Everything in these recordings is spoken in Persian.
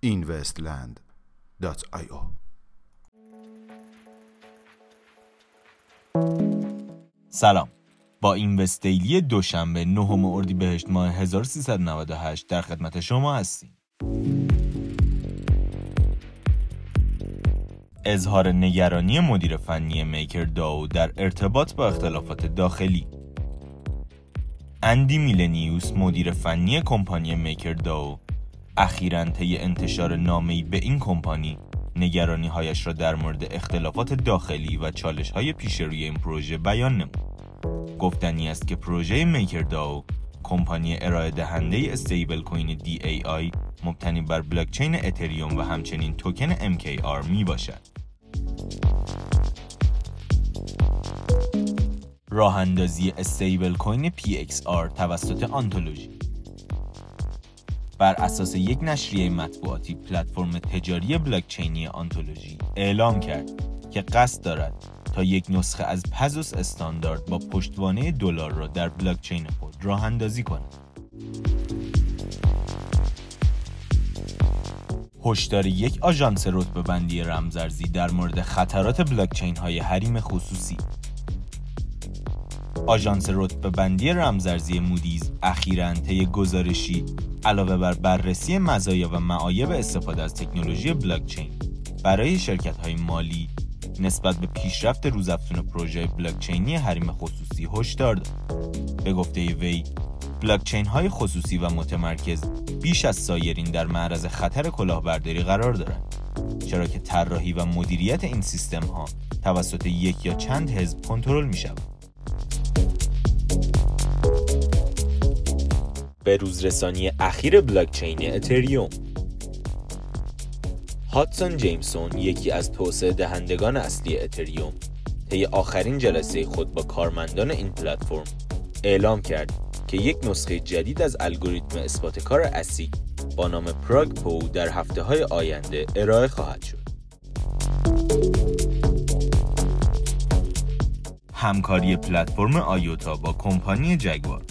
investland.io سلام، با اینوست دیلی دوشنبه 9 اردیبهشت ماه 1398 در خدمت شما هستیم. اظهار نگرانی مدیر فنی میکر داو در ارتباط با اختلافات داخلی. اندی میلانیوس مدیر فنی کمپانی میکر داو اخیراً طی انتشار نامه‌ای به این کمپانی نگرانی‌هایش را در مورد اختلافات داخلی و چالش‌های پیش روی این پروژه بیان نمود. گفتنی است که پروژه میکر داو، کمپانی ارائه دهنده استیبل کوین DAI مبتنی بر بلاکچین اتریوم و همچنین توکن MKR میباشد. راه اندازی استیبل کوین PXR توسط آنتولوژی. بر اساس یک نشریه مطبوعاتی، پلتفرم تجاری بلاکچینی آنتولوژی اعلام کرد که قصد دارد تا یک نسخه از پازوس استاندارد با پشتوانه دلار را در بلاکچین خود راه اندازی کند. هشدار یک آژانس رتبه‌بندی رمزارزی در مورد خطرات بلاکچین‌های حریم خصوصی. آژانس رتبه‌بندی رمزارزی مودیز اخیراً طی گزارشی علاوه بر بررسی مزایا و معایب استفاده از تکنولوژی بلاکچین برای شرکت‌های مالی نسبت به پیشرفت روزافزون پروژه بلاکچینی حریم خصوصی هشدار داد. به گفته وی، بلاکچین‌های خصوصی و متمرکز بیش از سایرین در معرض خطر کلاهبرداری قرار دارند، چرا که طراحی و مدیریت این سیستم‌ها توسط یک یا چند حزب کنترل می‌شود. به روزرسانی اخیر بلاکچین اتریوم، هادسون جیمسون، یکی از توسعه دهندگان اصلی اتریوم، طی آخرین جلسه خود با کارمندان این پلتفرم اعلام کرد که یک نسخه جدید از الگوریتم اثبات کار اسیک با نام پراگ پو در هفته‌های آینده ارائه خواهد شد. همکاری پلتفرم آیوتا با کمپانی جگوار.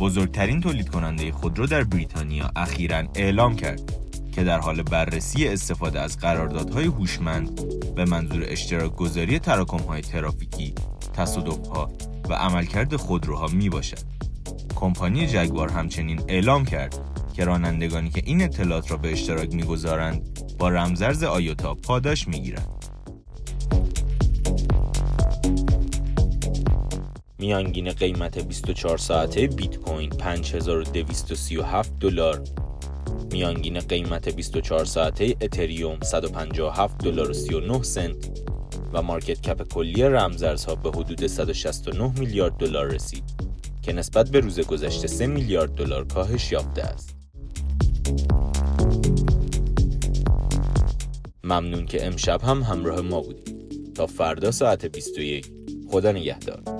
بزرگترین تولیدکننده خودرو در بریتانیا اخیراً اعلام کرد که در حال بررسی استفاده از قراردادهای هوشمند به منظور اشتراک گذاری تراکم‌های ترافیکی، تصادف‌ها و عملکرد خودروها میباشد. کمپانی جگوار همچنین اعلام کرد که رانندگانی که این اطلاعات را به اشتراک میگذارند با رمزارز آیوتا پاداش میگیرند. میانگین قیمت 24 ساعته بیت کوین $5237، میانگین قیمت 24 ساعته اتریوم $157.39 و مارکت کپ کلی رمزارزها به حدود $169 میلیارد رسید که نسبت به روز گذشته $3 میلیارد کاهش یافته است. ممنون که امشب هم همراه ما بودید. تا فردا ساعت 21، خدا نگهدار.